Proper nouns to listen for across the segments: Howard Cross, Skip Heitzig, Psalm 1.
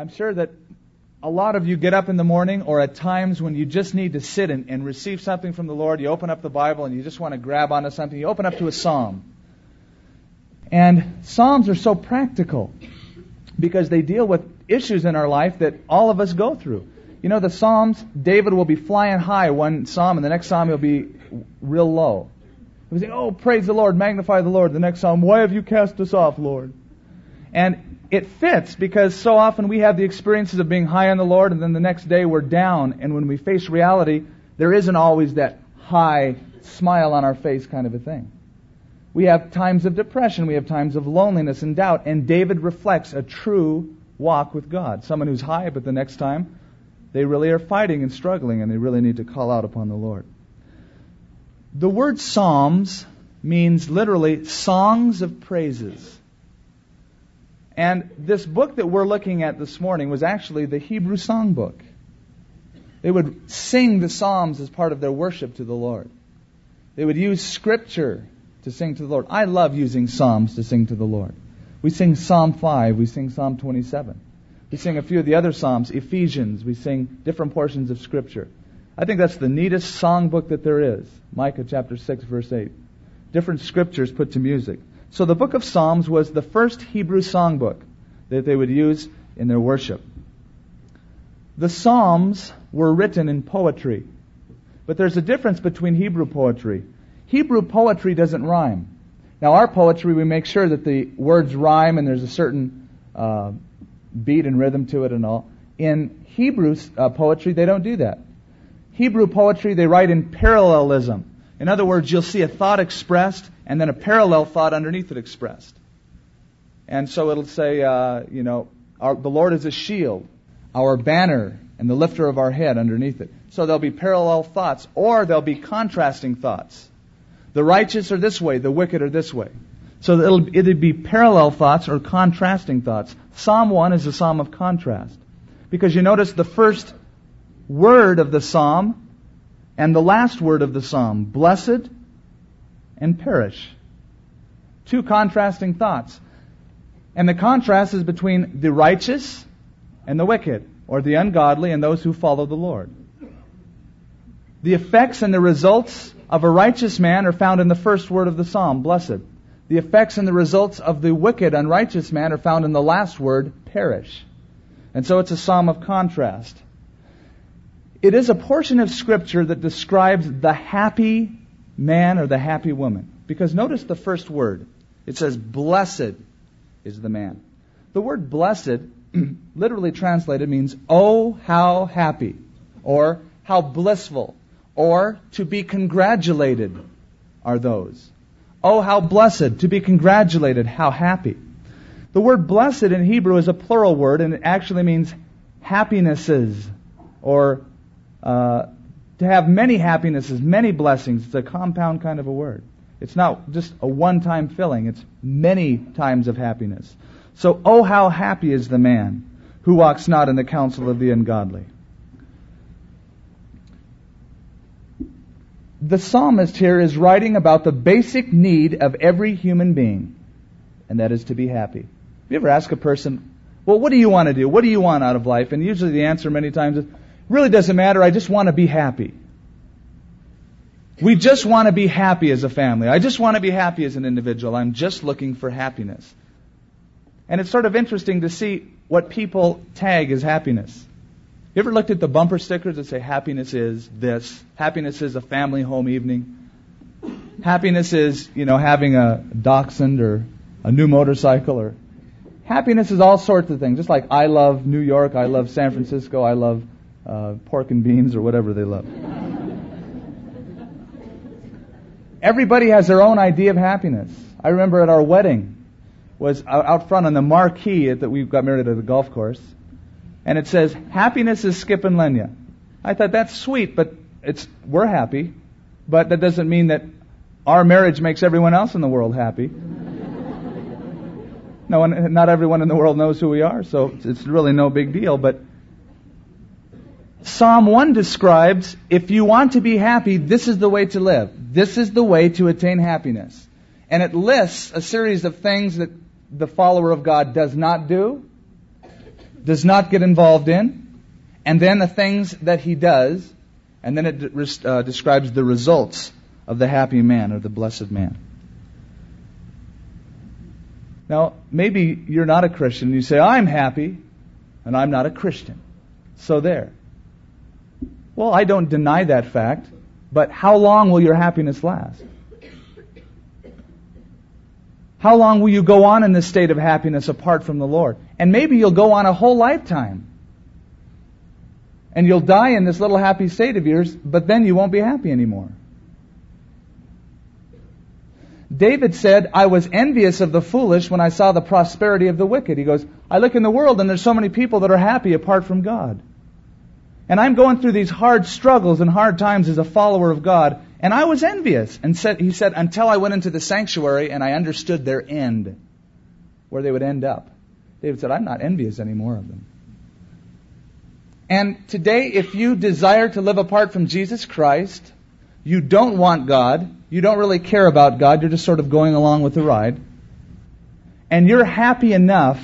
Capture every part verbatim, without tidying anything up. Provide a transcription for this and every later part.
I'm sure that a lot of you get up in the morning or at times when you just need to sit and, and receive something from the Lord. You open up the Bible and you just want to grab onto something. You open up to a psalm. And psalms are so practical because they deal with issues in our life that all of us go through. You know, the psalms, David will be flying high one psalm and the next psalm he'll be real low. He'll be saying, oh, praise the Lord, magnify the Lord. The next psalm, why have you cast us off, Lord? And it fits because so often we have the experiences of being high on the Lord and then the next day we're down. And when we face reality, there isn't always that high smile on our face kind of a thing. We have times of depression. We have times of loneliness and doubt. And David reflects a true walk with God. Someone who's high, but the next time they really are fighting and struggling and they really need to call out upon the Lord. The word psalms means literally songs of praises. And this book that we're looking at this morning was actually the Hebrew songbook. They would sing the psalms as part of their worship to the Lord. They would use scripture to sing to the Lord. I love using psalms to sing to the Lord. We sing Psalm five. We sing Psalm twenty-seven. We sing a few of the other psalms, Ephesians. We sing different portions of scripture. I think that's the neatest songbook that there is. Micah chapter six, verse eight. Different scriptures put to music. So the book of Psalms was the first Hebrew songbook that they would use in their worship. The Psalms were written in poetry. But there's a difference between Hebrew poetry. Hebrew poetry doesn't rhyme. Now our poetry, we make sure that the words rhyme and there's a certain uh, beat and rhythm to it and all. In Hebrew uh, poetry, they don't do that. Hebrew poetry, they write in parallelism. In other words, you'll see a thought expressed and then a parallel thought underneath it expressed. And so it'll say, uh, you know, our, the Lord is a shield, our banner, and the lifter of our head underneath it. So there'll be parallel thoughts or there'll be contrasting thoughts. The righteous are this way, the wicked are this way. So it'll either be parallel thoughts or contrasting thoughts. Psalm one is a psalm of contrast. Because you notice the first word of the psalm and the last word of the psalm, blessed and perish. Two contrasting thoughts. And the contrast is between the righteous and the wicked, or the ungodly and those who follow the Lord. The effects and the results of a righteous man are found in the first word of the psalm, blessed. The effects and the results of the wicked, unrighteous man are found in the last word, perish. And so it's a psalm of contrast. It is a portion of Scripture that describes the happy man or the happy woman. Because notice the first word. It says, blessed is the man. The word blessed, literally translated, means, oh, how happy, or how blissful, or to be congratulated are those. Oh, how blessed, to be congratulated, how happy. The word blessed in Hebrew is a plural word, and it actually means happinesses, or Uh, to have many happinesses, many blessings. It's a compound kind of a word. It's not just a one-time filling. It's many times of happiness. So, oh, how happy is the man who walks not in the counsel of the ungodly. The psalmist here is writing about the basic need of every human being, and that is to be happy. Have you ever asked a person, well, what do you want to do? What do you want out of life? And usually the answer many times is, really doesn't matter. I just want to be happy. We just want to be happy as a family. I just want to be happy as an individual. I'm just looking for happiness. And it's sort of interesting to see what people tag as happiness. You ever looked at the bumper stickers that say happiness is this? Happiness is a family home evening. Happiness is, you know, having a dachshund or a new motorcycle. Or happiness is all sorts of things. Just like I love New York, I love San Francisco, I love Uh, pork and beans or whatever they love. Everybody has their own idea of happiness. I remember at our wedding, was out front on the marquee at that we got married at the golf course, and it says, happiness is Skip and Lenya. I thought that's sweet, but it's we're happy, but that doesn't mean that our marriage makes everyone else in the world happy. No one, not everyone in the world knows who we are, so it's really no big deal, but Psalm one describes, if you want to be happy, this is the way to live. This is the way to attain happiness. And it lists a series of things that the follower of God does not do does not get involved in, and then the things that he does, and then it uh, describes the results of the happy man or the blessed man. Now, maybe you're not a Christian, and you say, I'm happy, and I'm not a Christian. So there. Well, I don't deny that fact, but how long will your happiness last? How long will you go on in this state of happiness apart from the Lord? And maybe you'll go on a whole lifetime. And you'll die in this little happy state of yours, but then you won't be happy anymore. David said, I was envious of the foolish when I saw the prosperity of the wicked. He goes, I look in the world and there's so many people that are happy apart from God. And I'm going through these hard struggles and hard times as a follower of God. And I was envious. And said, he said, until I went into the sanctuary and I understood their end, where they would end up. David said, I'm not envious anymore of them. And today, if you desire to live apart from Jesus Christ, you don't want God, you don't really care about God, you're just sort of going along with the ride, and you're happy enough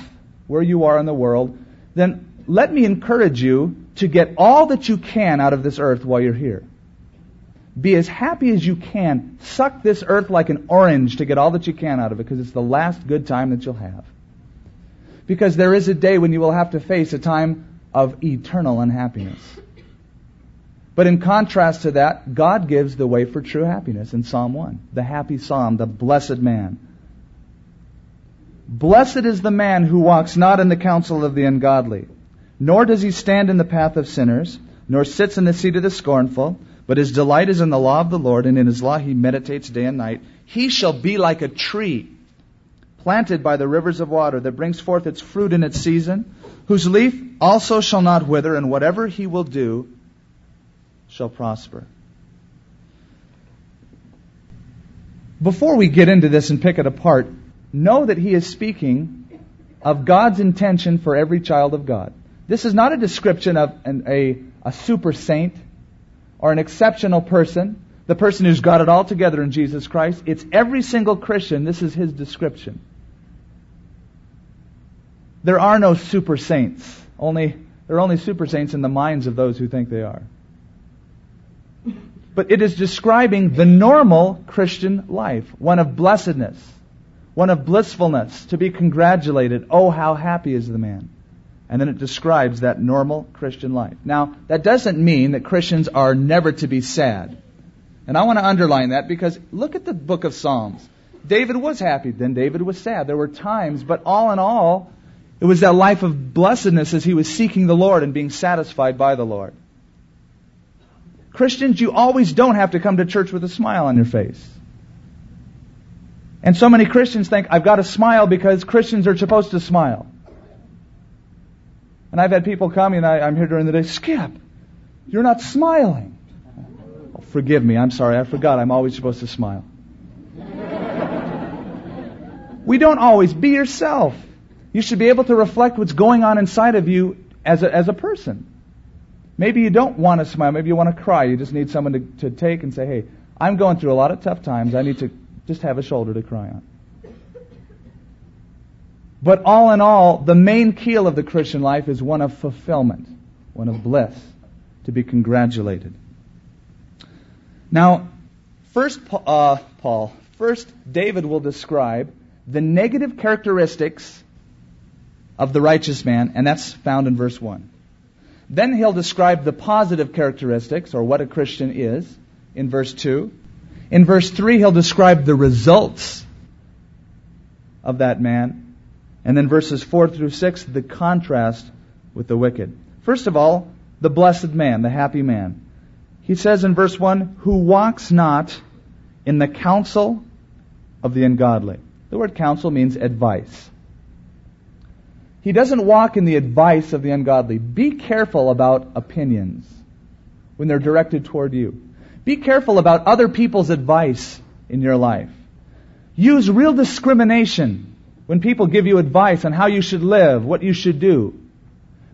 where you are in the world, then let me encourage you to get all that you can out of this earth while you're here. Be as happy as you can. Suck this earth like an orange to get all that you can out of it, because it's the last good time that you'll have. Because there is a day when you will have to face a time of eternal unhappiness. But in contrast to that, God gives the way for true happiness in Psalm one. The happy psalm, the blessed man. Blessed is the man who walks not in the counsel of the ungodly, nor does he stand in the path of sinners, nor sits in the seat of the scornful, but his delight is in the law of the Lord, and in his law he meditates day and night. He shall be like a tree planted by the rivers of water, that brings forth its fruit in its season, whose leaf also shall not wither, and whatever he will do shall prosper. Before we get into this and pick it apart, know that he is speaking of God's intention for every child of God. This is not a description of an, a, a super saint, or an exceptional person, the person who's got it all together in Jesus Christ. It's every single Christian. This is his description. There are no super saints. Only, there are only super saints in the minds of those who think they are. But it is describing the normal Christian life, one of blessedness, one of blissfulness, to be congratulated. Oh, how happy is the man. And then it describes that normal Christian life. Now, that doesn't mean that Christians are never to be sad. And I want to underline that, because look at the book of Psalms. David was happy, then David was sad. There were times, but all in all, it was that life of blessedness as he was seeking the Lord and being satisfied by the Lord. Christians, you always don't have to come to church with a smile on your face. And so many Christians think, I've got to smile because Christians are supposed to smile. And I've had people come, and I, I'm here during the day, Skip, you're not smiling. Oh, forgive me, I'm sorry, I forgot, I'm always supposed to smile. We don't always. Be yourself. You should be able to reflect what's going on inside of you as a, as a person. Maybe you don't want to smile, maybe you want to cry, you just need someone to, to take and say, hey, I'm going through a lot of tough times, I need to just have a shoulder to cry on. But all in all, the main keel of the Christian life is one of fulfillment, one of bliss, to be congratulated. Now, first uh, Paul, first David will describe the negative characteristics of the righteous man, and that's found in verse one. Then he'll describe the positive characteristics, or what a Christian is, in verse two. In verse three, he'll describe the results of that man. And then verses four through six, the contrast with the wicked. First of all, the blessed man, the happy man. He says in verse one, who walks not in the counsel of the ungodly. The word counsel means advice. He doesn't walk in the advice of the ungodly. Be careful about opinions when they're directed toward you. Be careful about other people's advice in your life. Use real discrimination when people give you advice on how you should live, what you should do.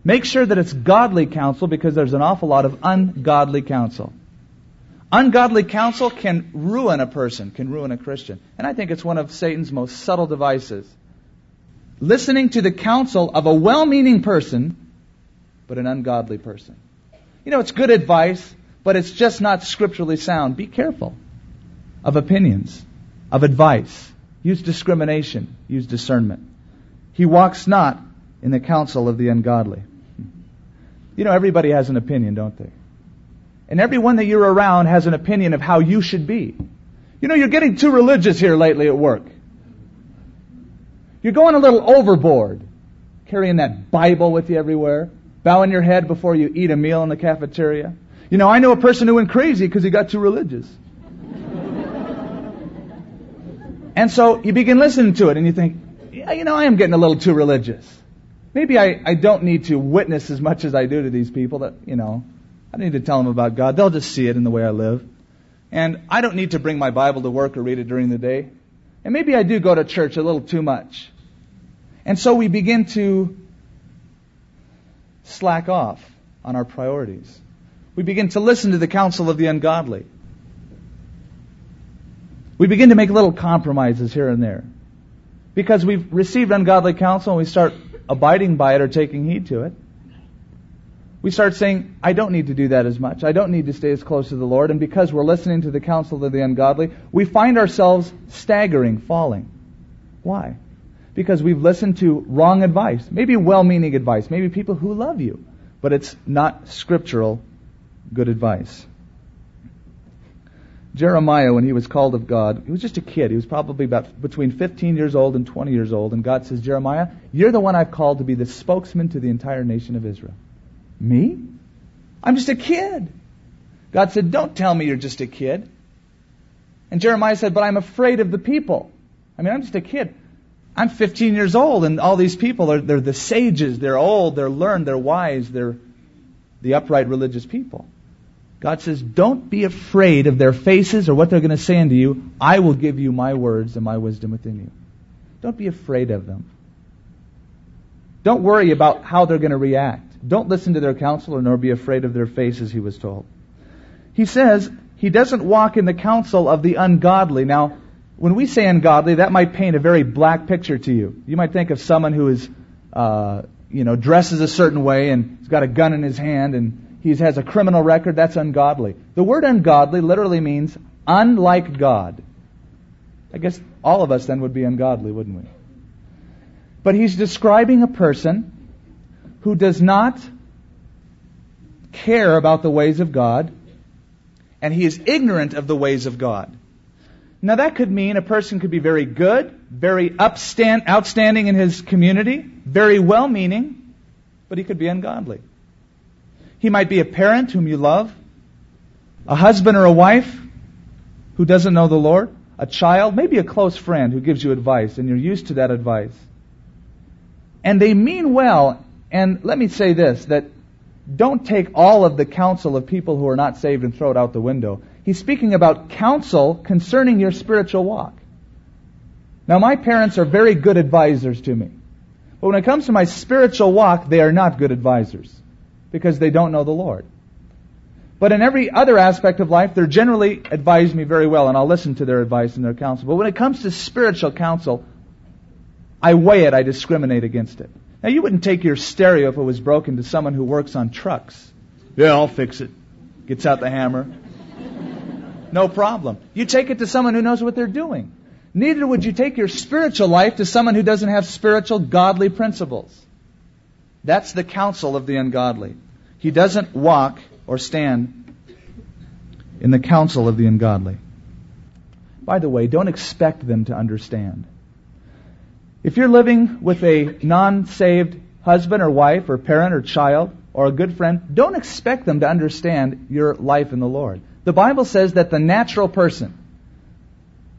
Make sure that it's godly counsel, because there's an awful lot of ungodly counsel. Ungodly counsel can ruin a person, can ruin a Christian. And I think it's one of Satan's most subtle devices. listening to the counsel of a well-meaning person, but an ungodly person. You know, it's good advice, but it's just not scripturally sound. Be careful of opinions, of advice. Use discrimination. Use discernment. He walks not in the counsel of the ungodly. You know, everybody has an opinion, don't they? And everyone that you're around has an opinion of how you should be. You know, you're getting too religious here lately at work. You're going a little overboard, carrying that Bible with you everywhere, bowing your head before you eat a meal in the cafeteria. You know, I know a person who went crazy because he got too religious. And so you begin listening to it and you think, yeah, you know, I am getting a little too religious. Maybe I, I don't need to witness as much as I do to these people that, you know, I don't need to tell them about God. They'll just see it in the way I live. And I don't need to bring my Bible to work or read it during the day. And maybe I do go to church a little too much. And so we begin to slack off on our priorities. We begin to listen to the counsel of the ungodly. We begin to make little compromises here and there. Because we've received ungodly counsel and we start abiding by it or taking heed to it. We start saying, I don't need to do that as much. I don't need to stay as close to the Lord. And because we're listening to the counsel of the ungodly, we find ourselves staggering, falling. Why? Because we've listened to wrong advice, maybe well-meaning advice, maybe people who love you, but it's not scriptural good advice. Jeremiah, when he was called of God, he was just a kid. He was probably about between fifteen years old and twenty years old. And God says, Jeremiah, you're the one I've called to be the spokesman to the entire nation of Israel. Me? I'm just a kid. God said, don't tell me you're just a kid. And Jeremiah said, but I'm afraid of the people. I mean, I'm just a kid. I'm fifteen years old, and all these people, are they're the sages. They're old, they're learned, they're wise, they're the upright religious people. God says, don't be afraid of their faces or what they're going to say unto you. I will give you my words and my wisdom within you. Don't be afraid of them. Don't worry about how they're going to react. Don't listen to their counsel or nor be afraid of their faces, he was told. He says he doesn't walk in the counsel of the ungodly. Now, when we say ungodly, that might paint a very black picture to you. You might think of someone who is, uh, you know, dresses a certain way and has got a gun in his hand and he has a criminal record. That's ungodly. The word ungodly literally means unlike God. I guess all of us then would be ungodly, wouldn't we? But he's describing a person who does not care about the ways of God, and he is ignorant of the ways of God. Now that could mean a person could be very good, very upstand, outstanding in his community, very well-meaning, but he could be ungodly. He might be a parent whom you love, a husband or a wife who doesn't know the Lord, a child, maybe a close friend who gives you advice and you're used to that advice. And they mean well, and let me say this, that don't take all of the counsel of people who are not saved and throw it out the window. He's speaking about counsel concerning your spiritual walk. Now, my parents are very good advisors to me, but when it comes to my spiritual walk, they are not good advisors. Because they don't know the Lord. But in every other aspect of life, they're generally advise me very well, and I'll listen to their advice and their counsel. But when it comes to spiritual counsel, I weigh it, I discriminate against it. Now, you wouldn't take your stereo if it was broken to someone who works on trucks. Yeah, I'll fix it. Gets out the hammer. No problem. You take it to someone who knows what they're doing. Neither would you take your spiritual life to someone who doesn't have spiritual, godly principles. That's the counsel of the ungodly. He doesn't walk or stand in the counsel of the ungodly. By the way, don't expect them to understand. If you're living with a non-saved husband or wife or parent or child or a good friend, don't expect them to understand your life in the Lord. The Bible says that the natural person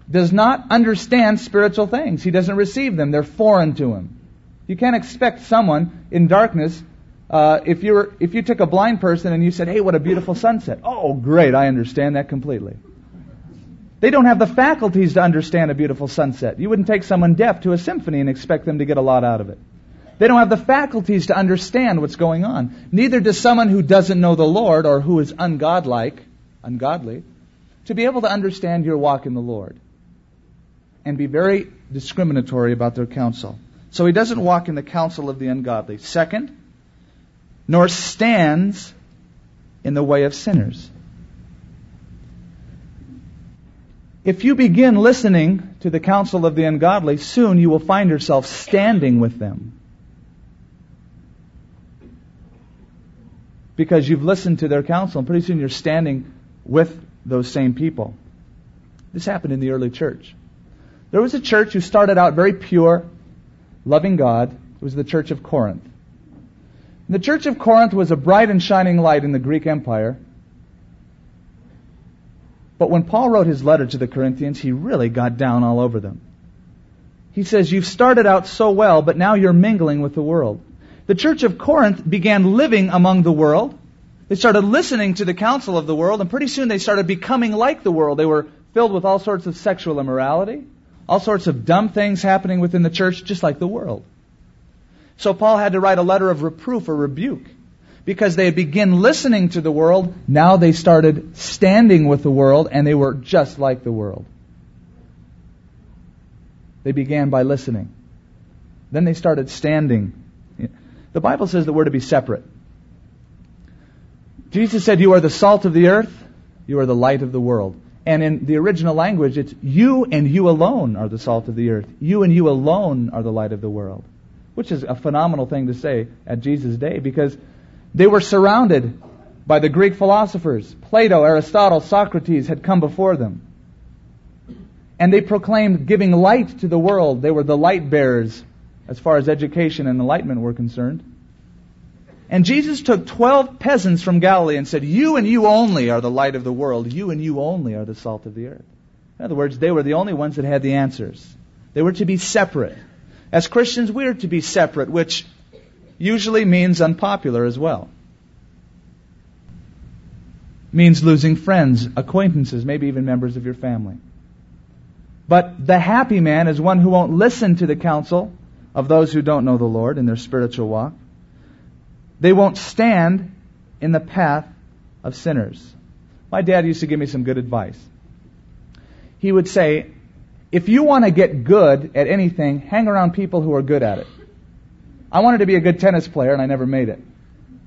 does not understand spiritual things. He doesn't receive them. They're foreign to him. You can't expect someone in darkness, uh, if you were, if you took a blind person and you said, hey, what a beautiful sunset. Oh, great, I understand that completely. They don't have the faculties to understand a beautiful sunset. You wouldn't take someone deaf to a symphony and expect them to get a lot out of it. They don't have the faculties to understand what's going on. Neither does someone who doesn't know the Lord or who is ungodlike, ungodly, to be able to understand your walk in the Lord and be very discriminatory about their counsel. So he doesn't walk in the counsel of the ungodly. Second, nor stands in the way of sinners. If you begin listening to the counsel of the ungodly, soon you will find yourself standing with them, because you've listened to their counsel, and pretty soon you're standing with those same people. This happened in the early church. There was a church who started out very pure, loving God. It was the church of Corinth. And the church of Corinth was a bright and shining light in the Greek Empire. But when Paul wrote his letter to the Corinthians, he really got down all over them. He says, you've started out so well, but now you're mingling with the world. The church of Corinth began living among the world. They started listening to the counsel of the world, and pretty soon they started becoming like the world. They were filled with all sorts of sexual immorality, all sorts of dumb things happening within the church, just like the world. So Paul had to write a letter of reproof or rebuke, because they had begun listening to the world, now they started standing with the world, and they were just like the world. They began by listening. Then they started standing. The Bible says that we're to be separate. Jesus said, you are the salt of the earth, you are the light of the world. And in the original language, it's you and you alone are the salt of the earth. You and you alone are the light of the world. Which is a phenomenal thing to say at Jesus' day, because they were surrounded by the Greek philosophers. Plato, Aristotle, Socrates had come before them. And they proclaimed giving light to the world. They were the light bearers as far as education and enlightenment were concerned. And Jesus took twelve peasants from Galilee and said, you and you only are the light of the world. You and you only are the salt of the earth. In other words, they were the only ones that had the answers. They were to be separate. As Christians, we are to be separate, which usually means unpopular as well. Means losing friends, acquaintances, maybe even members of your family. But the happy man is one who won't listen to the counsel of those who don't know the Lord in their spiritual walk. They won't stand in the path of sinners. My dad used to give me some good advice. He would say, if you want to get good at anything, hang around people who are good at it. I wanted to be a good tennis player, and I never made it,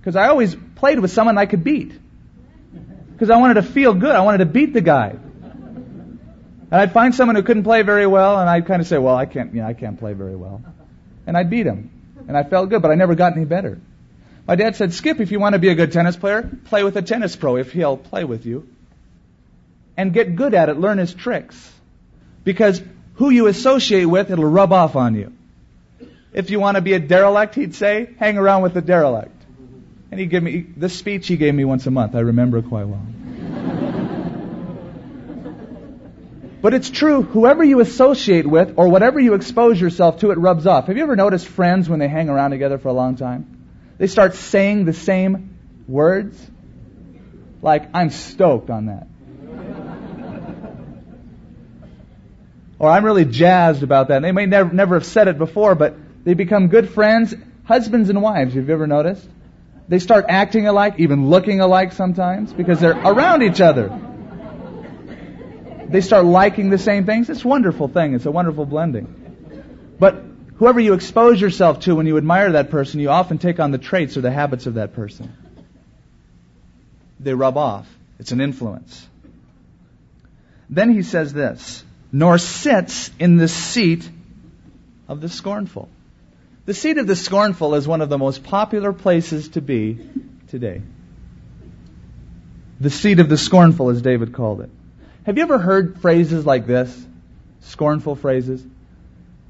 because I always played with someone I could beat, because I wanted to feel good. I wanted to beat the guy. And I'd find someone who couldn't play very well, and I'd kind of say, well, I can't, you know, I can't play very well. And I'd beat him, and I felt good, but I never got any better. My dad said, Skip, if you want to be a good tennis player, play with a tennis pro if he'll play with you. And get good at it. Learn his tricks, because who you associate with, it'll rub off on you. If you want to be a derelict, he'd say, hang around with the derelict. And he'd give me this speech he gave me once a month. I remember it quite well. But it's true. Whoever you associate with or whatever you expose yourself to, it rubs off. Have you ever noticed friends when they hang around together for a long time? They start saying the same words. Like, I'm stoked on that. Or I'm really jazzed about that. And they may never, never have said it before, but they become good friends, husbands and wives. Have you ever noticed? They start acting alike, even looking alike sometimes, because they're around each other. They start liking the same things. It's a wonderful thing. It's a wonderful blending. But whoever you expose yourself to, when you admire that person, you often take on the traits or the habits of that person. They rub off. It's an influence. Then he says this, nor sits in the seat of the scornful. The seat of the scornful is one of the most popular places to be today. The seat of the scornful, as David called it. Have you ever heard phrases like this? Scornful phrases?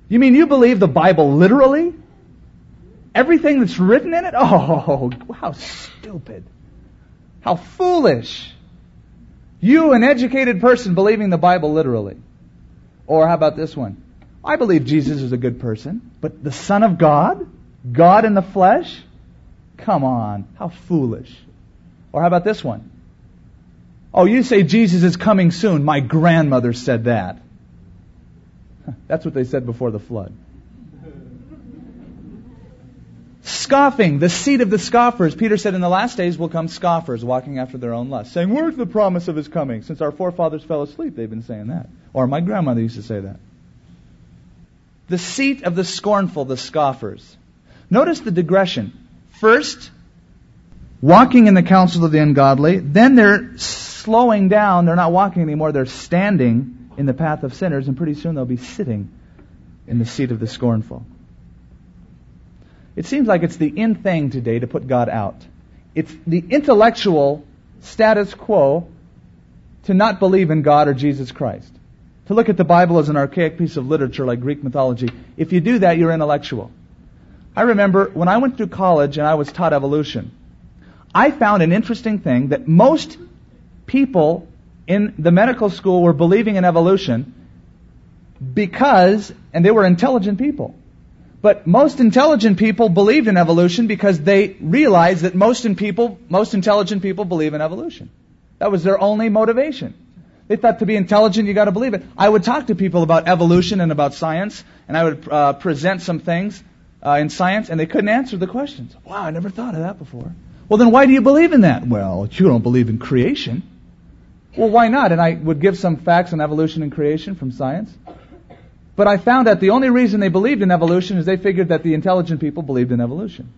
You mean you believe the Bible literally? Everything that's written in it? Oh, how stupid. How foolish. You, an educated person, believing the Bible literally. Or how about this one? I believe Jesus is a good person, but the Son of God? God in the flesh? Come on, how foolish. Or how about this one? Oh, you say Jesus is coming soon. My grandmother said that. That's what they said before the flood. Scoffing, the seat of the scoffers. Peter said in the last days will come scoffers walking after their own lust, saying, where's the promise of his coming? Since our forefathers fell asleep, they've been saying that. Or my grandmother used to say that. the seat of the scornful, the scoffers. Notice the digression. First, walking in the counsel of the ungodly. Then they're slowing down. They're not walking anymore. They're standing in the path of sinners. And pretty soon they'll be sitting in the seat of the scornful. It seems like it's the in thing today to put God out. It's the intellectual status quo to not believe in God or Jesus Christ. To look at the Bible as an archaic piece of literature like Greek mythology. If you do that, you're intellectual. I remember when I went through college and I was taught evolution, I found an interesting thing that most people in the medical school were believing in evolution because, and they were intelligent people, but most intelligent people believed in evolution because they realized that most in people, most intelligent people believe in evolution. That was their only motivation. They thought to be intelligent, you got to believe it. I would talk to people about evolution and about science, and I would uh, present some things uh, in science, and they couldn't answer the questions. Wow, I never thought of that before. Well, then why do you believe in that? Well, you don't believe in creation. Well, why not? And I would give some facts on evolution and creation from science. But I found that the only reason they believed in evolution is they figured that the intelligent people believed in evolution.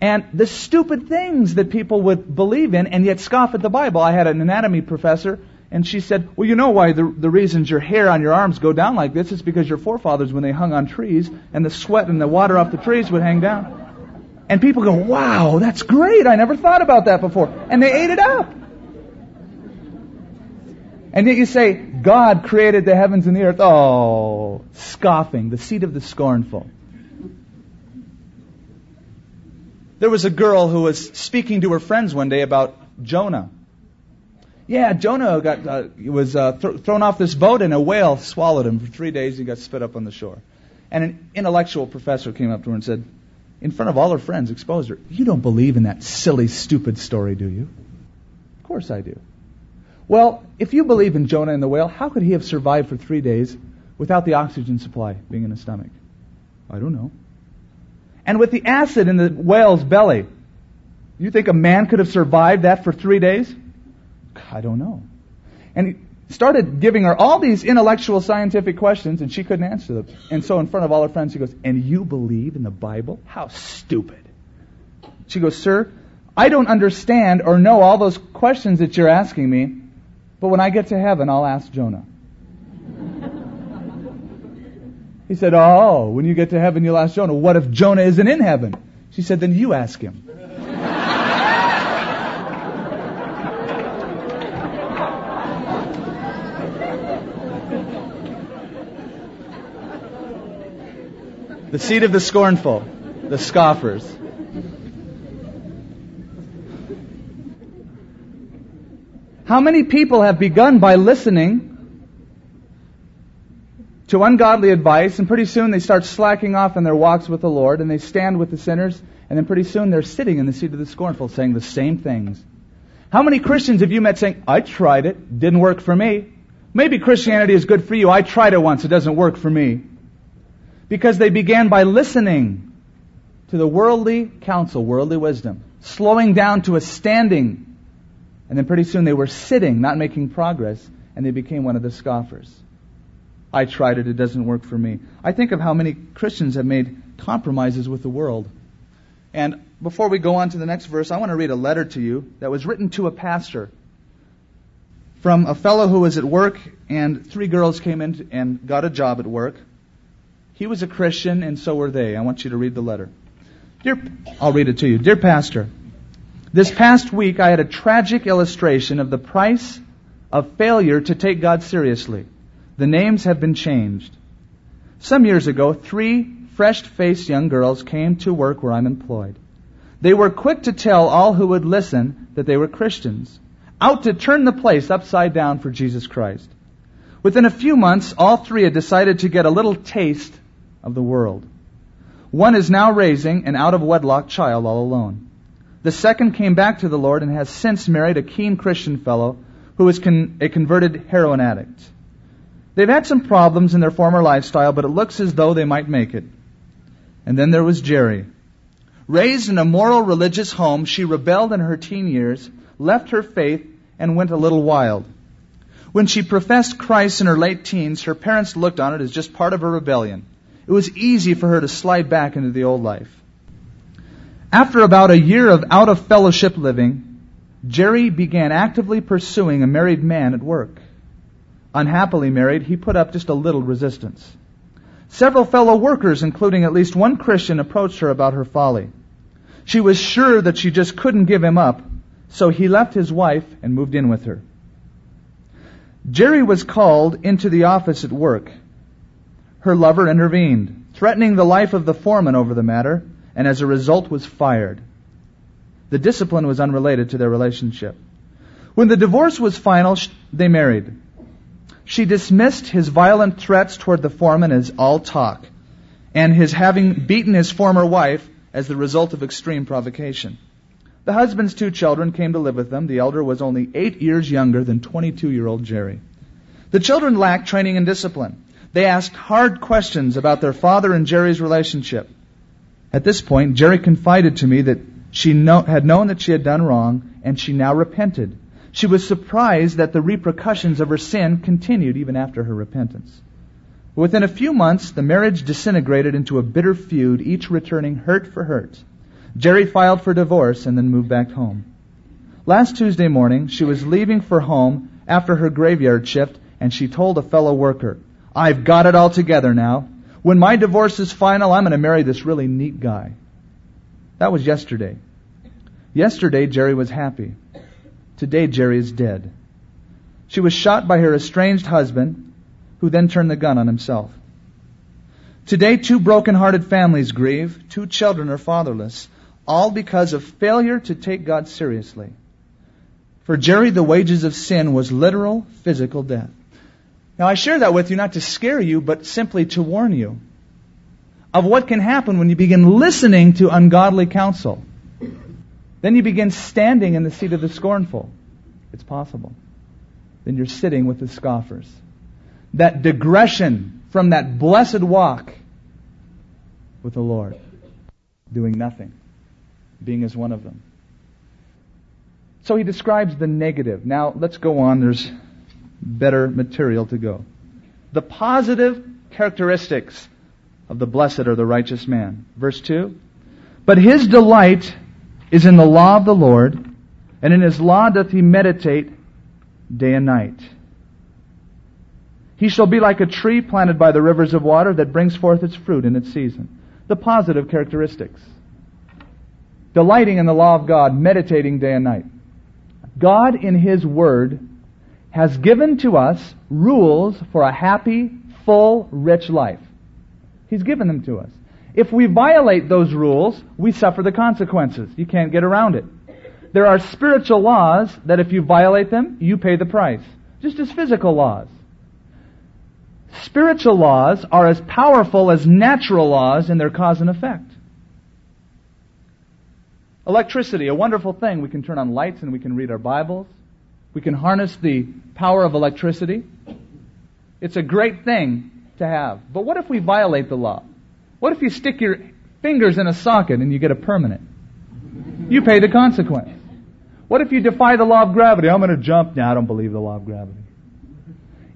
And the stupid things that people would believe in and yet scoff at the Bible. I had an anatomy professor, and she said, well, you know why the, the reasons your hair on your arms go down like this is because your forefathers, when they hung on trees, and the sweat and the water off the trees would hang down. And people go, wow, that's great. I never thought about that before. And they ate it up. And yet you say, God created the heavens and the earth. Oh, scoffing, the seat of the scornful. There was a girl who was speaking to her friends one day about Jonah. Yeah, Jonah got uh, was uh, th- thrown off this boat and a whale swallowed him for three days. He got spit up on the shore. And an intellectual professor came up to her and said, in front of all her friends, exposed her, you don't believe in that silly, stupid story, do you? Of course I do. Well, if you believe in Jonah and the whale, how could he have survived for three days without the oxygen supply being in his stomach? I don't know. And with the acid in the whale's belly, you think a man could have survived that for three days? I don't know. And he started giving her all these intellectual scientific questions, and she couldn't answer them. And so in front of all her friends, she goes, and you believe in the Bible? How stupid. She goes, sir, I don't understand or know all those questions that you're asking me, but when I get to heaven, I'll ask Jonah. He said, oh, when you get to heaven, you'll ask Jonah. What if Jonah isn't in heaven? She said, then you ask him. The seat of the scornful, the scoffers. How many people have begun by listening to ungodly advice, and pretty soon they start slacking off in their walks with the Lord, and they stand with the sinners, and then pretty soon they're sitting in the seat of the scornful saying the same things. How many Christians have you met saying, I tried it, didn't work for me? Maybe Christianity is good for you. I tried it once, it doesn't work for me. Because they began by listening to the worldly counsel, worldly wisdom, slowing down to a standing, and then pretty soon they were sitting, not making progress, and they became one of the scoffers. I tried it, it doesn't work for me. I think of how many Christians have made compromises with the world. And before we go on to the next verse, I want to read a letter to you that was written to a pastor from a fellow who was at work, and three girls came in and got a job at work. He was a Christian, and so were they. I want you to read the letter. Dear, I'll read it to you. Dear Pastor, this past week I had a tragic illustration of the price of failure to take God seriously. The names have been changed. Some years ago, three fresh-faced young girls came to work where I'm employed. They were quick to tell all who would listen that they were Christians, out to turn the place upside down for Jesus Christ. Within a few months, all three had decided to get a little taste of the world. One is now raising an out-of-wedlock child all alone. The second came back to the Lord and has since married a keen Christian fellow who is con- a converted heroin addict. They've had some problems in their former lifestyle, but it looks as though they might make it. And then there was Jerry. Raised in a moral religious home, she rebelled in her teen years, left her faith, and went a little wild. When she professed Christ in her late teens, her parents looked on it as just part of her rebellion. It was easy for her to slide back into the old life. After about a year of out-of-fellowship living, Jerry began actively pursuing a married man at work. Unhappily married, he put up just a little resistance. Several fellow workers, including at least one Christian, approached her about her folly. She was sure that she just couldn't give him up, so he left his wife and moved in with her. Jerry was called into the office at work. Her lover intervened, threatening the life of the foreman over the matter, and as a result was fired. The discipline was unrelated to their relationship. When the divorce was final, they married. She dismissed his violent threats toward the foreman as all talk, and his having beaten his former wife as the result of extreme provocation. The husband's two children came to live with them. The elder was only eight years younger than twenty-two-year-old Jerry. The children lacked training and discipline. They asked hard questions about their father and Jerry's relationship. At this point, Jerry confided to me that she know, had known that she had done wrong, and she now repented. She was surprised that the repercussions of her sin continued even after her repentance. Within a few months, the marriage disintegrated into a bitter feud, each returning hurt for hurt. Jerry filed for divorce and then moved back home. Last Tuesday morning, she was leaving for home after her graveyard shift, and she told a fellow worker, "I've got it all together now. When my divorce is final, I'm going to marry this really neat guy." That was yesterday. Yesterday, Jerry was happy. Today, Jerry is dead. She was shot by her estranged husband, who then turned the gun on himself. Today, two broken-hearted families grieve. Two children are fatherless, all because of failure to take God seriously. For Jerry, the wages of sin was literal, physical death. Now, I share that with you not to scare you, but simply to warn you of what can happen when you begin listening to ungodly counsel. Then you begin standing in the seat of the scornful. It's possible. Then you're sitting with the scoffers. That digression from that blessed walk with the Lord, doing nothing, being as one of them. So he describes the negative. Now, let's go on. There's better material to go. The positive characteristics of the blessed or the righteous man. Verse two, "But his delight is in the law of the Lord, and in his law doth he meditate day and night. He shall be like a tree planted by the rivers of water that brings forth its fruit in its season." The positive characteristics. Delighting in the law of God, meditating day and night. God in His Word has given to us rules for a happy, full, rich life. He's given them to us. If we violate those rules, we suffer the consequences. You can't get around it. There are spiritual laws that if you violate them, you pay the price, just as physical laws. Spiritual laws are as powerful as natural laws in their cause and effect. Electricity, a wonderful thing. We can turn on lights and we can read our Bibles. We can harness the power of electricity. It's a great thing to have. But what if we violate the law? What if you stick your fingers in a socket and you get a permanent? You pay the consequence. What if you defy the law of gravity? I'm going to jump. Now, I don't believe the law of gravity.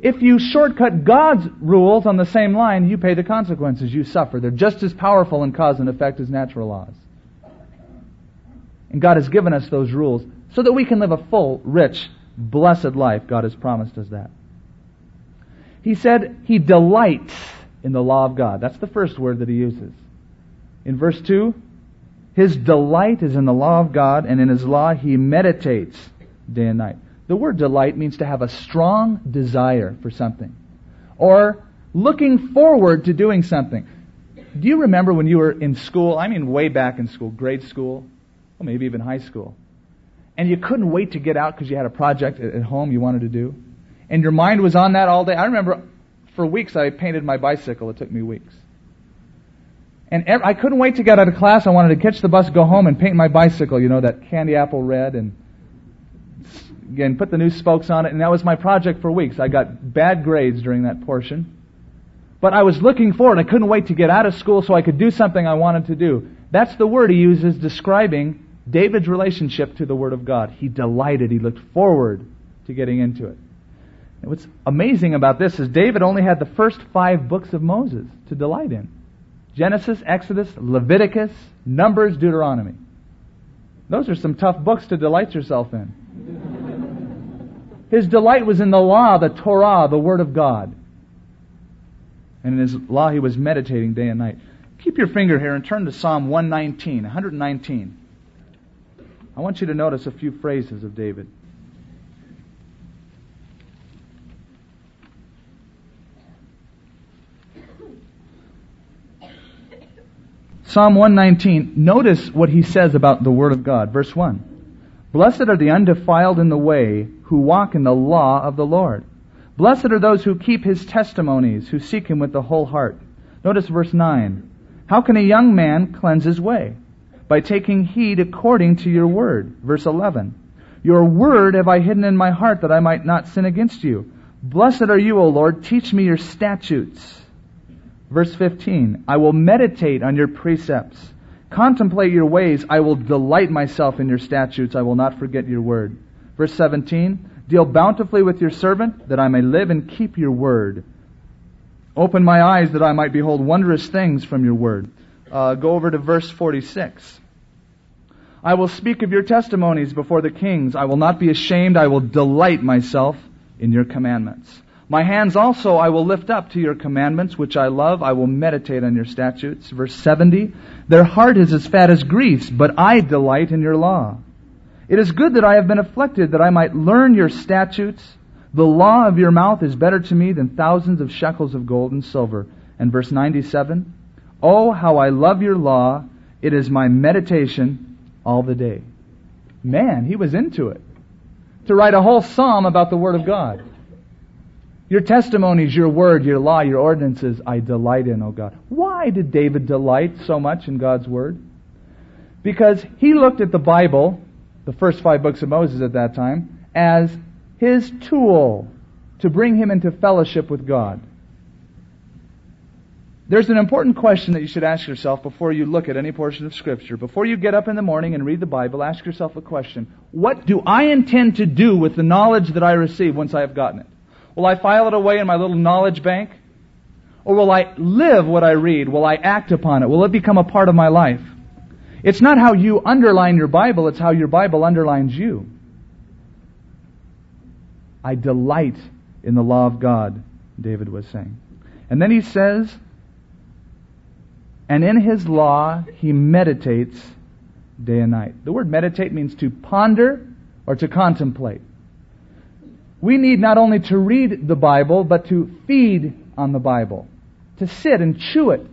If you shortcut God's rules on the same line, you pay the consequences. You suffer. They're just as powerful in cause and effect as natural laws. And God has given us those rules so that we can live a full, rich, blessed life. God has promised us that. He said He delights in the law of God. That's the first word that he uses. In verse two, his delight is in the law of God, and in his law he meditates day and night. The word delight means to have a strong desire for something, or looking forward to doing something. Do you remember when you were in school? I mean way back in school, grade school, or maybe even high school. And you couldn't wait to get out because you had a project at home you wanted to do. And your mind was on that all day. I remember for weeks I painted my bicycle. It took me weeks. And ev- I couldn't wait to get out of class. I wanted to catch the bus, go home, and paint my bicycle, you know, that candy apple red, and again, put the new spokes on it. And that was my project for weeks. I got bad grades during that portion. But I was looking forward. I couldn't wait to get out of school so I could do something I wanted to do. That's the word he uses describing David's relationship to the Word of God. He delighted. He looked forward to getting into it. What's amazing about this is David only had the first five books of Moses to delight in. Genesis, Exodus, Leviticus, Numbers, Deuteronomy. Those are some tough books to delight yourself in. His delight was in the law, the Torah, the Word of God. And in his law he was meditating day and night. Keep your finger here and turn to Psalm one nineteen, one nineteen. I want you to notice a few phrases of David. Psalm one nineteen, notice what he says about the Word of God. Verse one, "Blessed are the undefiled in the way, who walk in the law of the Lord. Blessed are those who keep His testimonies, who seek Him with the whole heart." Notice verse nine, "How can a young man cleanse his way? By taking heed according to your word." Verse eleven, "Your word have I hidden in my heart, that I might not sin against you. Blessed are you, O Lord, teach me your statutes." Verse fifteen, "I will meditate on your precepts. Contemplate your ways. I will delight myself in your statutes. I will not forget your word." Verse seventeen, "Deal bountifully with your servant, that I may live and keep your word. Open my eyes, that I might behold wondrous things from your word." Uh, go over to verse forty-six. "I will speak of your testimonies before the kings. I will not be ashamed. I will delight myself in your commandments. My hands also I will lift up to your commandments, which I love. I will meditate on your statutes." Verse seventy, "Their heart is as fat as grease, but I delight in your law. It is good that I have been afflicted, that I might learn your statutes. The law of your mouth is better to me than thousands of shekels of gold and silver." And verse ninety-seven, "Oh, how I love your law. It is my meditation all the day." Man, he was into it. To write a whole psalm about the Word of God. "Your testimonies, your word, your law, your ordinances, I delight in, O God." Why did David delight so much in God's word? Because he looked at the Bible, the first five books of Moses at that time, as his tool to bring him into fellowship with God. There's an important question that you should ask yourself before you look at any portion of Scripture. Before you get up in the morning and read the Bible, ask yourself a question. What do I intend to do with the knowledge that I receive once I have gotten it? Will I file it away in my little knowledge bank? Or will I live what I read? Will I act upon it? Will it become a part of my life? It's not how you underline your Bible, it's how your Bible underlines you. I delight in the law of God, David was saying. And then he says, "And in his law he meditates day and night." The word meditate means to ponder or to contemplate. We need not only to read the Bible, but to feed on the Bible, to sit and chew it,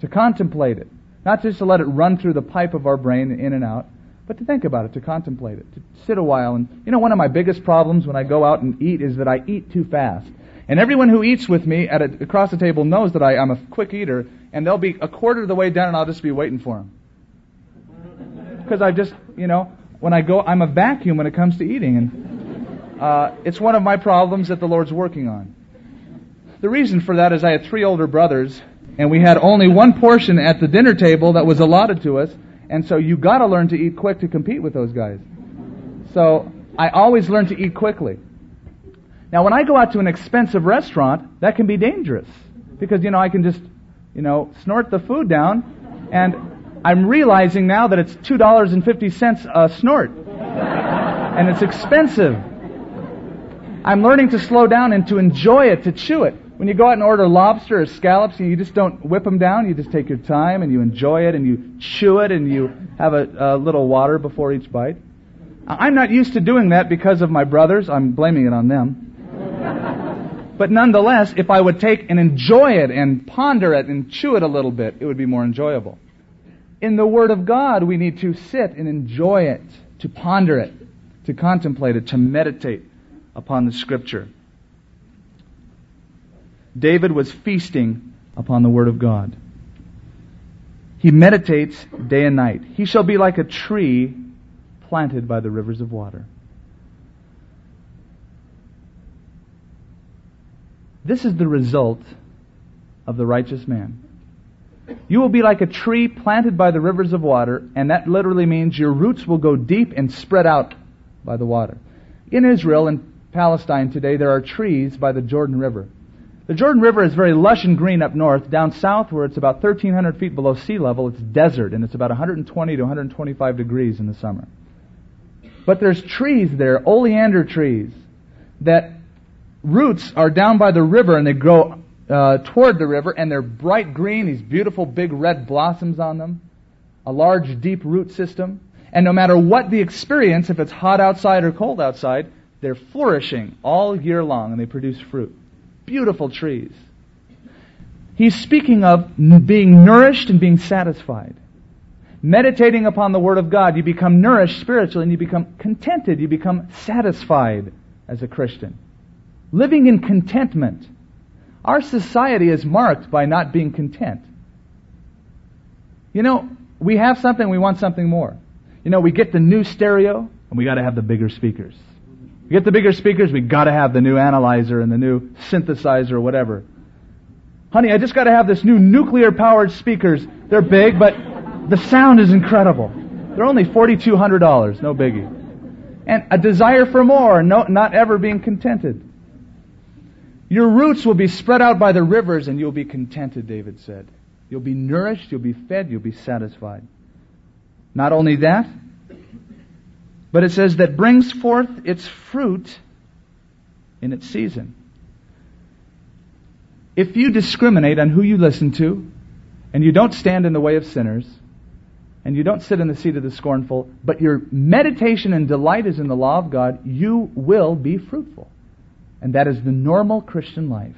to contemplate it, not just to let it run through the pipe of our brain in and out, but to think about it, to contemplate it, to sit a while. And you know, one of my biggest problems when I go out and eat is that I eat too fast. And everyone who eats with me at a, across the table knows that I, I'm a quick eater, and they'll be a quarter of the way down, and I'll just be waiting for them. Because I just, you know, when I go, I'm a vacuum when it comes to eating, and Uh, it's one of my problems that the Lord's working on. The reason for that is I had three older brothers, and we had only one portion at the dinner table that was allotted to us, and so you got to learn to eat quick to compete with those guys. So I always learn to eat quickly. Now, when I go out to an expensive restaurant, that can be dangerous, because, you know, I can just, you know, snort the food down, and I'm realizing now that it's two dollars and fifty cents a snort, and it's expensive. I'm learning to slow down and to enjoy it, to chew it. When you go out and order lobster or scallops, you just don't whip them down. You just take your time and you enjoy it and you chew it and you have a, a little water before each bite. I'm not used to doing that because of my brothers. I'm blaming it on them. But nonetheless, if I would take and enjoy it and ponder it and chew it a little bit, it would be more enjoyable. In the Word of God, we need to sit and enjoy it, to ponder it, to contemplate it, to meditate upon the Scripture. David was feasting upon the Word of God. He meditates day and night. He shall be like a tree planted by the rivers of water. This is the result of the righteous man. You will be like a tree planted by the rivers of water, and that literally means your roots will go deep and spread out by the water. In Israel and Palestine today, there are trees by the Jordan River. The Jordan River is very lush and green up north. Down south, where it's about thirteen hundred feet below sea level, it's desert, and it's about one hundred twenty to one hundred twenty-five degrees in the summer. But there's trees there, oleander trees, that roots are down by the river, and they grow uh, toward the river, and they're bright green, these beautiful big red blossoms on them, a large deep root system. And no matter what the experience, if it's hot outside or cold outside, they're flourishing all year long, and they produce fruit. Beautiful trees. He's speaking of being nourished and being satisfied. Meditating upon the Word of God, you become nourished spiritually, and you become contented. You become satisfied as a Christian. Living in contentment. Our society is marked by not being content. You know, we have something, we want something more. You know, we get the new stereo, and we got to have the bigger speakers. We get the bigger speakers, we got to have the new analyzer and the new synthesizer or whatever. Honey, I just got to have this new nuclear-powered speakers. They're big, but the sound is incredible. They're only four thousand two hundred dollars, no biggie. And a desire for more, no, not ever being contented. Your roots will be spread out by the rivers, and you'll be contented, David said. You'll be nourished, you'll be fed, you'll be satisfied. Not only that, but it says that brings forth its fruit in its season. If you discriminate on who you listen to, and you don't stand in the way of sinners, and you don't sit in the seat of the scornful, but your meditation and delight is in the law of God, you will be fruitful. And that is the normal Christian life.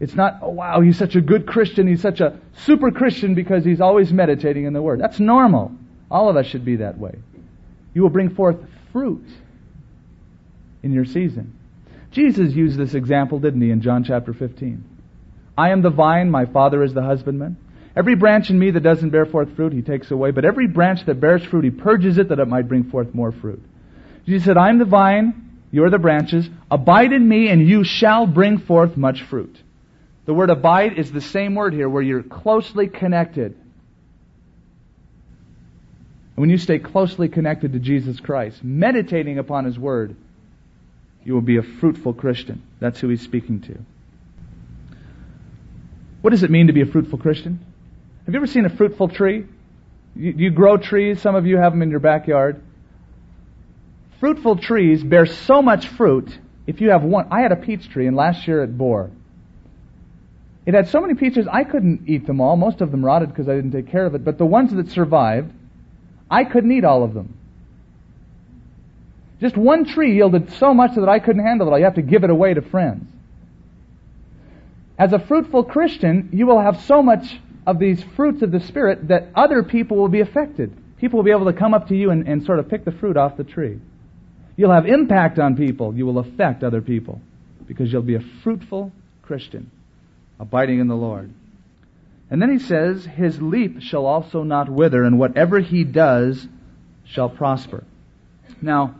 It's not, oh wow, he's such a good Christian, he's such a super Christian because he's always meditating in the Word. That's normal. All of us should be that way. You will bring forth fruit in your season. Jesus used this example, didn't he, in John chapter fifteen. I am the vine, my Father is the husbandman. Every branch in me that doesn't bear forth fruit, he takes away. But every branch that bears fruit, he purges it that it might bring forth more fruit. Jesus said, I am the vine, you are the branches. Abide in me, and you shall bring forth much fruit. The word abide is the same word here, where you're closely connected. When you stay closely connected to Jesus Christ, meditating upon His Word, you will be a fruitful Christian. That's who He's speaking to. What does it mean to be a fruitful Christian? Have you ever seen a fruitful tree? You, you grow trees. Some of you have them in your backyard. Fruitful trees bear so much fruit. If you have one, I had a peach tree, and last year it bore. It had so many peaches, I couldn't eat them all. Most of them rotted because I didn't take care of it. But the ones that survived, I couldn't eat all of them. Just one tree yielded so much that I couldn't handle it all. You have to give it away to friends. As a fruitful Christian, you will have so much of these fruits of the Spirit that other people will be affected. People will be able to come up to you and, and sort of pick the fruit off the tree. You'll have impact on people. You will affect other people because you'll be a fruitful Christian, abiding in the Lord. And then he says, his leaf shall also not wither, and whatever he does shall prosper. Now,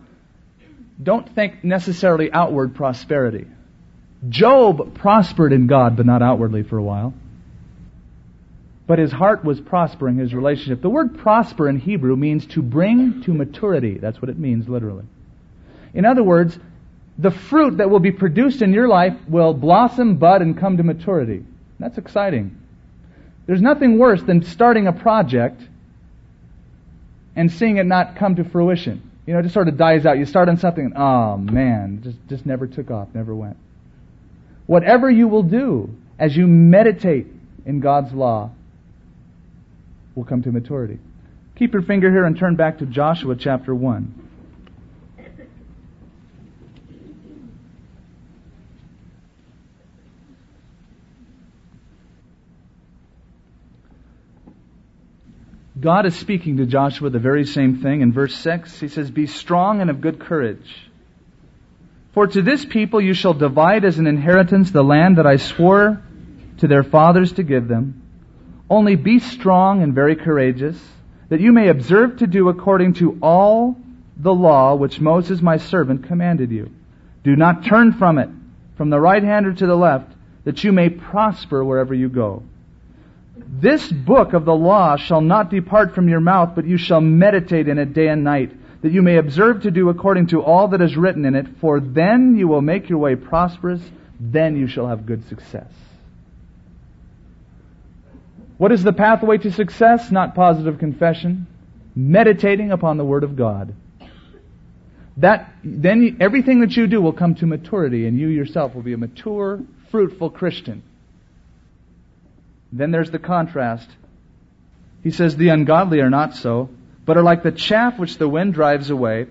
don't think necessarily outward prosperity. Job prospered in God, but not outwardly for a while. But his heart was prospering, his relationship. The word prosper in Hebrew means to bring to maturity. That's what it means, literally. In other words, the fruit that will be produced in your life will blossom, bud, and come to maturity. That's exciting. There's nothing worse than starting a project and seeing it not come to fruition. You know, it just sort of dies out. You start on something, and oh man, just just never took off, never went. Whatever you will do as you meditate in God's law will come to maturity. Keep your finger here and turn back to Joshua chapter one. God is speaking to Joshua the very same thing. In verse six, he says, be strong and of good courage. For to this people you shall divide as an inheritance the land that I swore to their fathers to give them. Only be strong and very courageous, that you may observe to do according to all the law which Moses my servant commanded you. Do not turn from it, from the right hand or to the left, that you may prosper wherever you go. This book of the law shall not depart from your mouth, but you shall meditate in it day and night, that you may observe to do according to all that is written in it, for then you will make your way prosperous, then you shall have good success. What is the pathway to success? Not positive confession. Meditating upon the Word of God. That then everything that you do will come to maturity, and you yourself will be a mature, fruitful Christian. Then there's the contrast. He says, the ungodly are not so, but are like the chaff which the wind drives away.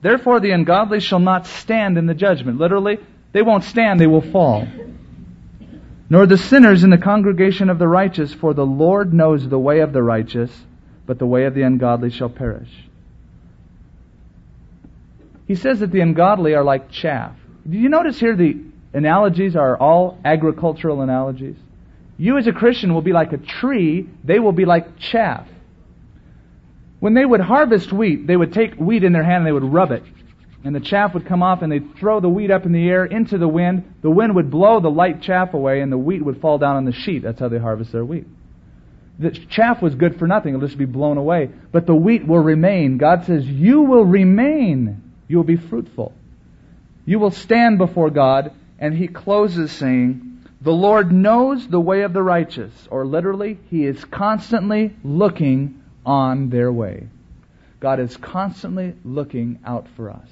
Therefore the ungodly shall not stand in the judgment. Literally, they won't stand, they will fall. Nor the sinners in the congregation of the righteous, for the Lord knows the way of the righteous, but the way of the ungodly shall perish. He says that the ungodly are like chaff. Do you notice here the analogies are all agricultural analogies? You as a Christian will be like a tree, they will be like chaff. When they would harvest wheat, they would take wheat in their hand and they would rub it. And the chaff would come off and they'd throw the wheat up in the air into the wind. The wind would blow the light chaff away and the wheat would fall down on the sheet. That's how they harvest their wheat. The chaff was good for nothing. It'll just be blown away. But the wheat will remain. God says, you will remain. You will be fruitful. You will stand before God. And he closes saying, the Lord knows the way of the righteous. Or literally, he is constantly looking on their way. God is constantly looking out for us.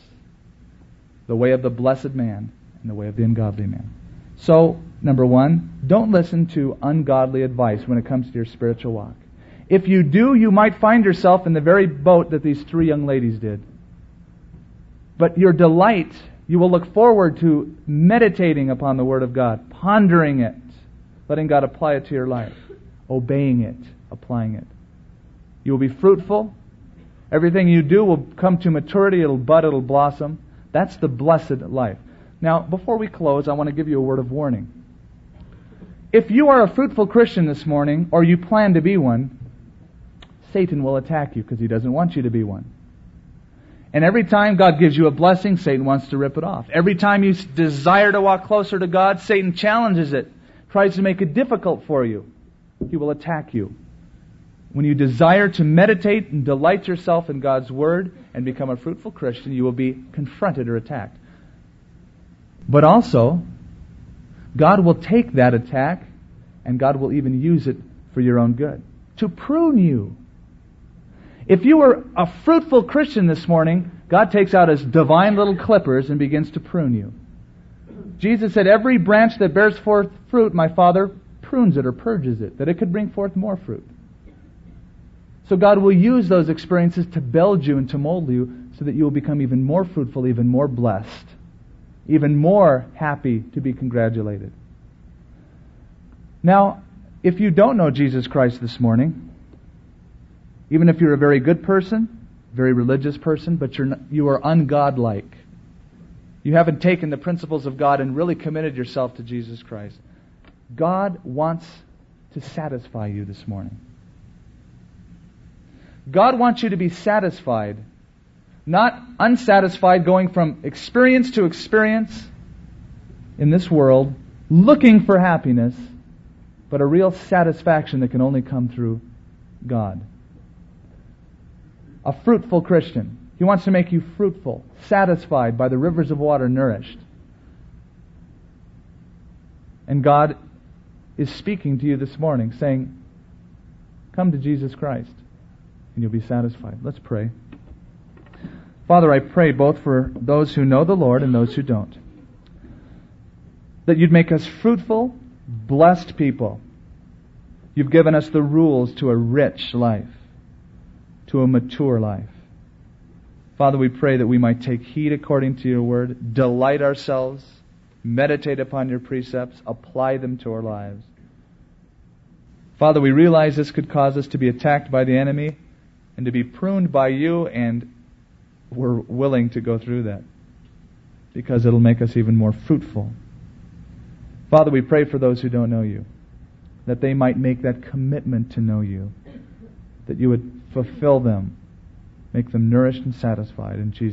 The way of the blessed man and the way of the ungodly man. So, number one, don't listen to ungodly advice when it comes to your spiritual walk. If you do, you might find yourself in the very boat that these three young ladies did. But your delight, you will look forward to meditating upon the Word of God, pondering it, letting God apply it to your life, obeying it, applying it. You will be fruitful. Everything you do will come to maturity. It'll bud, it'll blossom. That's the blessed life. Now, before we close, I want to give you a word of warning. If you are a fruitful Christian this morning, or you plan to be one, Satan will attack you because he doesn't want you to be one. And every time God gives you a blessing, Satan wants to rip it off. Every time you desire to walk closer to God, Satan challenges it, tries to make it difficult for you. He will attack you. When you desire to meditate and delight yourself in God's Word and become a fruitful Christian, you will be confronted or attacked. But also, God will take that attack and God will even use it for your own good, to prune you. If you were a fruitful Christian this morning, God takes out his divine little clippers and begins to prune you. Jesus said, every branch that bears forth fruit, my Father prunes it or purges it, that it could bring forth more fruit. So God will use those experiences to build you and to mold you so that you will become even more fruitful, even more blessed, even more happy to be congratulated. Now, if you don't know Jesus Christ this morning, even if you're a very good person, very religious person, but you're not, you are ungodlike. You haven't taken the principles of God and really committed yourself to Jesus Christ. God wants to satisfy you this morning. God wants you to be satisfied, not unsatisfied, going from experience to experience in this world, looking for happiness, but a real satisfaction that can only come through God. A fruitful Christian. He wants to make you fruitful, satisfied by the rivers of water, nourished. And God is speaking to you this morning, saying, come to Jesus Christ. And you'll be satisfied. Let's pray. Father, I pray both for those who know the Lord and those who don't, that you'd make us fruitful, blessed people. You've given us the rules to a rich life, to a mature life. Father, we pray that we might take heed according to your word, delight ourselves, meditate upon your precepts, apply them to our lives. Father, we realize this could cause us to be attacked by the enemy, and to be pruned by you, and we're willing to go through that because it'll make us even more fruitful. Father, we pray for those who don't know you, that they might make that commitment to know you, that you would fulfill them, make them nourished and satisfied in Jesus' name.